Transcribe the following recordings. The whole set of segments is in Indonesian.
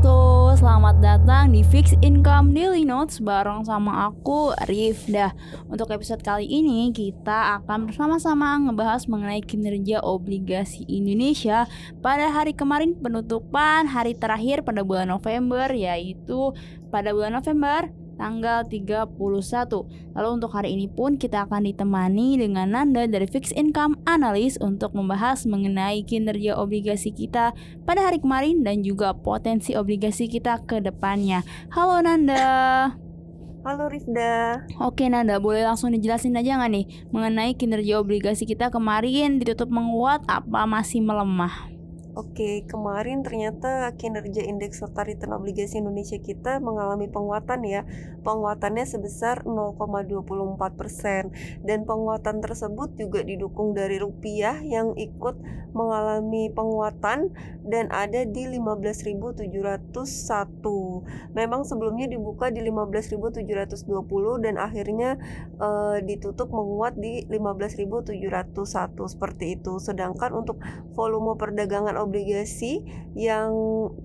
Visto, selamat datang di Fixed Income Daily Notes bareng sama aku, Rifda. Untuk episode kali ini kita akan bersama-sama ngebahas mengenai kinerja obligasi Indonesia pada hari kemarin penutupan hari terakhir pada bulan November, yaitu pada bulan November tanggal 31. Lalu untuk hari ini pun kita akan ditemani dengan Nanda dari Fixed Income Analyst untuk membahas mengenai kinerja obligasi kita pada hari kemarin dan juga potensi obligasi kita ke depannya. Halo Nanda. Halo Rifda. Oke Nanda, boleh langsung dijelasin aja nggak nih mengenai kinerja obligasi kita kemarin ditutup menguat apa masih melemah? Oke, kemarin ternyata kinerja indeks serta return obligasi Indonesia kita mengalami penguatan ya. Penguatannya sebesar 0,24%. Dan penguatan tersebut juga didukung dari rupiah yang ikut mengalami penguatan dan ada di 15.701. Memang sebelumnya dibuka di 15.720 dan akhirnya ditutup menguat di 15.701 seperti itu. Sedangkan untuk volume perdagangan obligasi yang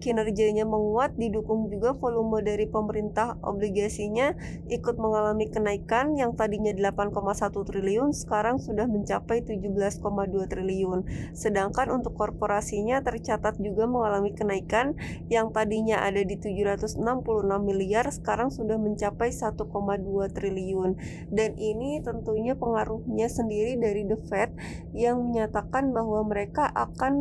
kinerjanya menguat didukung juga volume dari pemerintah obligasinya ikut mengalami kenaikan yang tadinya 8,1 triliun sekarang sudah mencapai 17,2 triliun. Sedangkan untuk korporasinya tercatat juga mengalami kenaikan yang tadinya ada di 766 miliar sekarang sudah mencapai 1,2 triliun. Dan ini tentunya pengaruhnya sendiri dari The Fed yang menyatakan bahwa mereka akan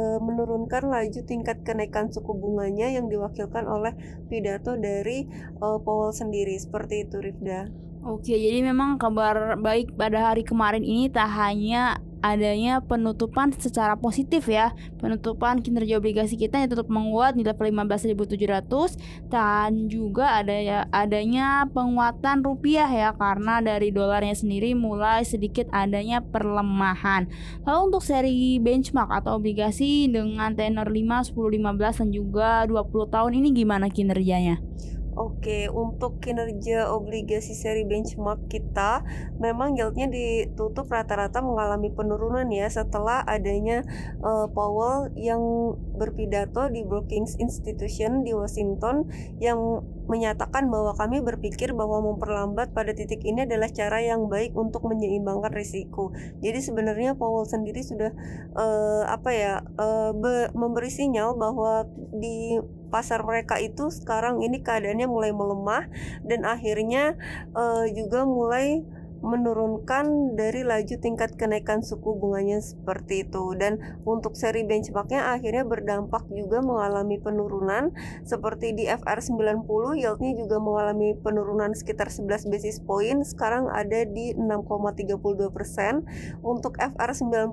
menurunkan laju tingkat kenaikan suku bunganya yang diwakilkan oleh pidato dari Powell sendiri seperti itu, Rifda. Oke, jadi memang kabar baik pada hari kemarin ini tak hanya adanya penutupan secara positif ya. Penutupan kinerja obligasi kita yang tutup menguat di level 15.700 dan juga adanya penguatan rupiah ya karena dari dolarnya sendiri mulai sedikit adanya perlemahan. Lalu untuk seri benchmark atau obligasi dengan tenor 5, 10, 15 dan juga 20 tahun ini gimana kinerjanya? Oke, untuk kinerja obligasi seri benchmark kita memang yieldnya ditutup rata-rata mengalami penurunan ya setelah adanya Powell yang berpidato di Brookings Institution di Washington yang menyatakan bahwa kami berpikir bahwa memperlambat pada titik ini adalah cara yang baik untuk menyeimbangkan risiko. Jadi sebenarnya Powell sendiri sudah memberi sinyal bahwa di pasar mereka itu sekarang ini keadaannya mulai melemah dan akhirnya juga mulai menurunkan dari laju tingkat kenaikan suku bunganya seperti itu. Dan untuk seri benchmarknya akhirnya berdampak juga mengalami penurunan seperti di FR 90 yieldnya juga mengalami penurunan sekitar 11 basis point sekarang ada di 6,32%. Untuk FR 91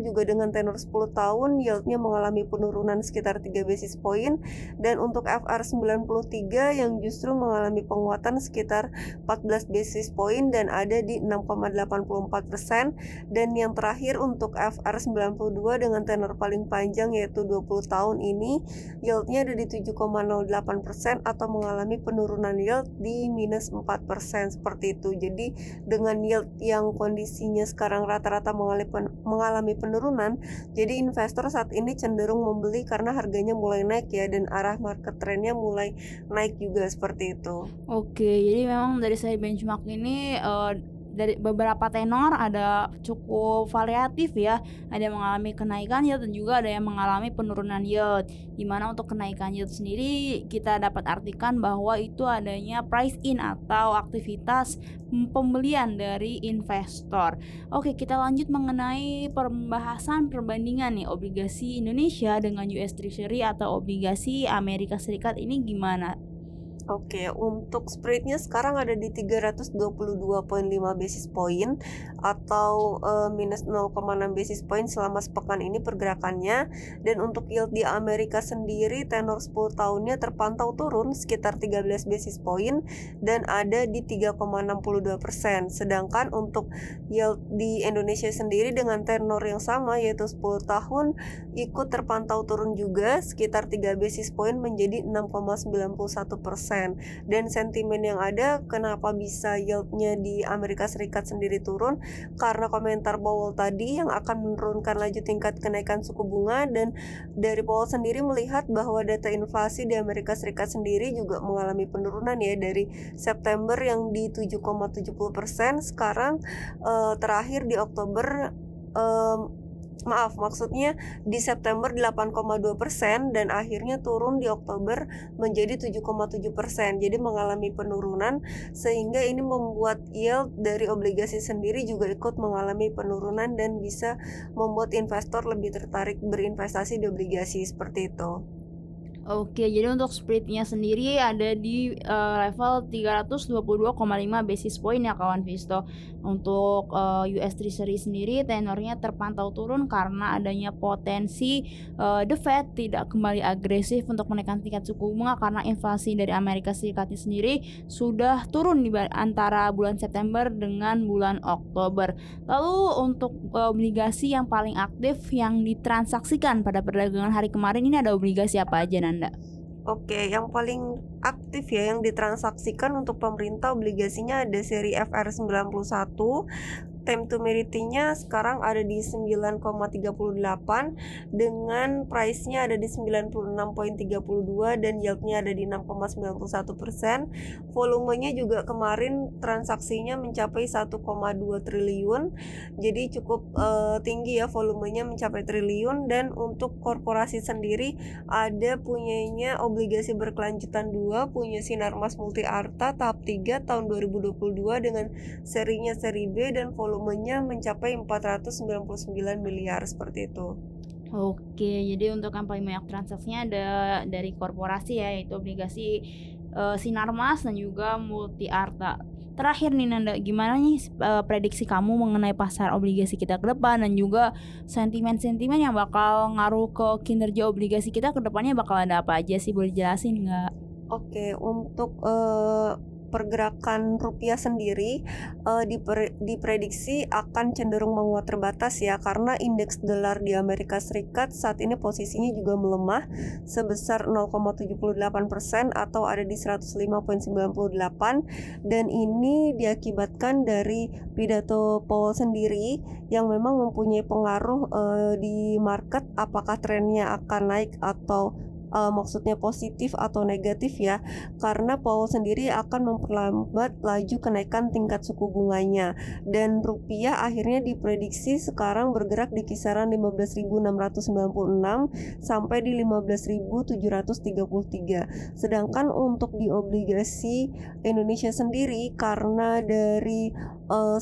juga dengan tenor 10 tahun yieldnya mengalami penurunan sekitar 3 basis point dan untuk FR 93 yang justru mengalami penguatan sekitar 14 basis point dan ada di 6,84%. Dan yang terakhir untuk FR 92 dengan tenor paling panjang yaitu 20 tahun ini yieldnya ada di 7,08% atau mengalami penurunan yield di -4% seperti itu. Jadi dengan yield yang kondisinya sekarang rata-rata mengalami penurunan, jadi investor saat ini cenderung membeli karena harganya mulai naik ya dan arah market trendnya mulai naik juga seperti itu. Oke, jadi memang dari side benchmark ini dari beberapa tenor ada cukup variatif ya. Ada yang mengalami kenaikan yield dan juga ada yang mengalami penurunan yield. Dimana untuk kenaikan yield sendiri kita dapat artikan bahwa itu adanya price in atau aktivitas pembelian dari investor. Oke, kita lanjut mengenai pembahasan perbandingan nih obligasi Indonesia dengan US Treasury atau obligasi Amerika Serikat ini gimana? Oke, untuk spreadnya sekarang ada di 322.5 basis point atau minus 0,6 basis point selama sepekan ini pergerakannya. Dan untuk yield di Amerika sendiri tenor 10 tahunnya terpantau turun sekitar 13 basis point dan ada di 3,62%. Sedangkan untuk yield di Indonesia sendiri dengan tenor yang sama yaitu 10 tahun ikut terpantau turun juga sekitar 3 basis point menjadi 6,91%. Dan sentimen yang ada, kenapa bisa yieldnya di Amerika Serikat sendiri turun, karena komentar Powell tadi yang akan menurunkan laju tingkat kenaikan suku bunga. Dan dari Powell sendiri melihat bahwa data inflasi di Amerika Serikat sendiri juga mengalami penurunan ya, dari September yang di 7,70%, sekarang terakhir di Oktober di September 8,2% dan akhirnya turun di Oktober menjadi 7,7%. Jadi mengalami penurunan, sehingga ini membuat yield dari obligasi sendiri juga ikut mengalami penurunan dan bisa membuat investor lebih tertarik berinvestasi di obligasi seperti itu. Oke, jadi untuk spreadnya sendiri ada di level 322,5 basis point ya kawan Visto. Untuk US Treasury sendiri tenornya terpantau turun karena adanya potensi The Fed tidak kembali agresif untuk menaikkan tingkat suku bunga karena inflasi dari Amerika Serikat sendiri sudah turun di antara bulan September dengan bulan Oktober. Lalu untuk obligasi yang paling aktif yang ditransaksikan pada perdagangan hari kemarin ini ada obligasi apa aja, Nanda? Oke, yang paling aktif ya yang ditransaksikan untuk pemerintah obligasinya ada seri FR 91. Time to maturity-nya sekarang ada di 9,38 dengan price-nya ada di 96,32 dan yield-nya ada di 6,91%. Volumenya juga kemarin transaksinya mencapai 1,2 triliun. Jadi cukup tinggi ya volumenya, mencapai triliun. Dan untuk korporasi sendiri ada punyanya obligasi berkelanjutan 2, punya Sinarmas Multiartha tahap 3 tahun 2022 dengan serinya seri B dan volumenya mencapai 499 miliar seperti itu. Oke, jadi untuk yang paling banyak transaksinya ada dari korporasi ya, yaitu obligasi Sinarmas dan juga Multiartha. Terakhir nih Nanda, gimana nih prediksi kamu mengenai pasar obligasi kita ke depan dan juga sentimen-sentimen yang bakal ngaruh ke kinerja obligasi kita ke depannya bakal ada apa aja sih, boleh jelasin nggak? Oke, untuk pergerakan rupiah sendiri diprediksi akan cenderung menguat terbatas ya, karena indeks dolar di Amerika Serikat saat ini posisinya juga melemah sebesar 0,78% atau ada di 105,98, dan ini diakibatkan dari pidato Powell sendiri yang memang mempunyai pengaruh di market, apakah trennya akan naik atau maksudnya positif atau negatif ya, karena Powell sendiri akan memperlambat laju kenaikan tingkat suku bunganya. Dan rupiah akhirnya diprediksi sekarang bergerak di kisaran 15.696 sampai di 15.733. Sedangkan untuk di obligasi Indonesia sendiri, karena dari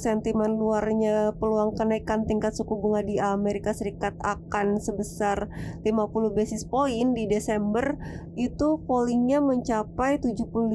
sentimen luarnya peluang kenaikan tingkat suku bunga di Amerika Serikat akan sebesar 50 basis point di Desember, itu pollingnya mencapai 75,8%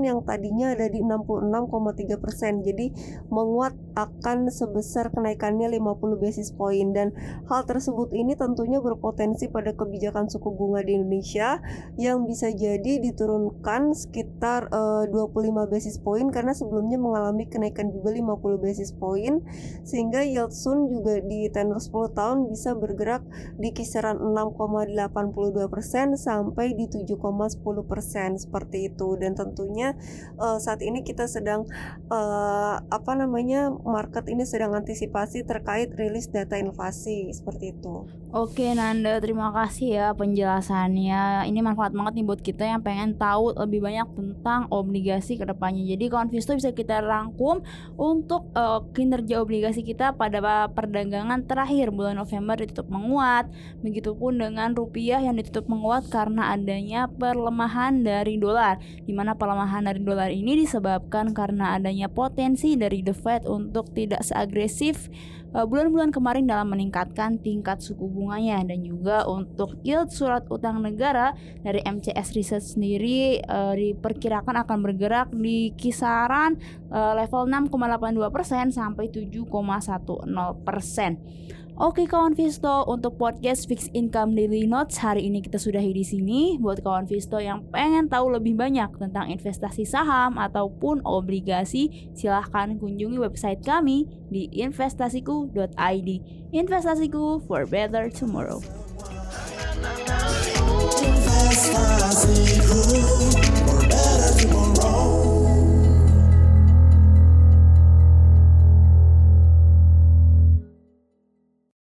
yang tadinya ada di 66,3%. Jadi menguat akan sebesar kenaikannya 50 basis point, dan hal tersebut ini tentunya berpotensi pada kebijakan suku bunga di Indonesia yang bisa jadi diturunkan sekitar 25 basis point karena sebelumnya mengalami kenaikan juga 50 basis point, sehingga yield soon juga di tenor 10 tahun bisa bergerak di kisaran 6,82% sampai di 7,10% seperti itu. Dan tentunya saat ini kita sedang market ini sedang antisipasi terkait rilis data inflasi seperti itu. Oke Nanda, terima kasih ya penjelasannya. Ini manfaat banget nih buat kita yang pengen tahu lebih banyak tentang obligasi ke depannya. Jadi kawan Visto bisa kita rangkum untuk kinerja obligasi kita pada perdagangan terakhir bulan November ditutup menguat. Begitupun dengan rupiah yang ditutup menguat karena adanya perlemahan dari dolar. Di mana perlemahan dari dolar ini disebabkan karena adanya potensi dari The Fed untuk tidak seagresif bulan-bulan kemarin dalam meningkatkan tingkat suku bunganya. Dan juga untuk yield surat utang negara dari MCS Research sendiri diperkirakan akan bergerak di kisaran level 6,82% sampai 7,10%. Oke kawan Visto, untuk podcast Fixed Income Daily Notes hari ini kita sudahi di sini. Buat kawan Visto yang pengen tahu lebih banyak tentang investasi saham ataupun obligasi, silahkan kunjungi website kami di investasiku.id. Investasiku for better tomorrow.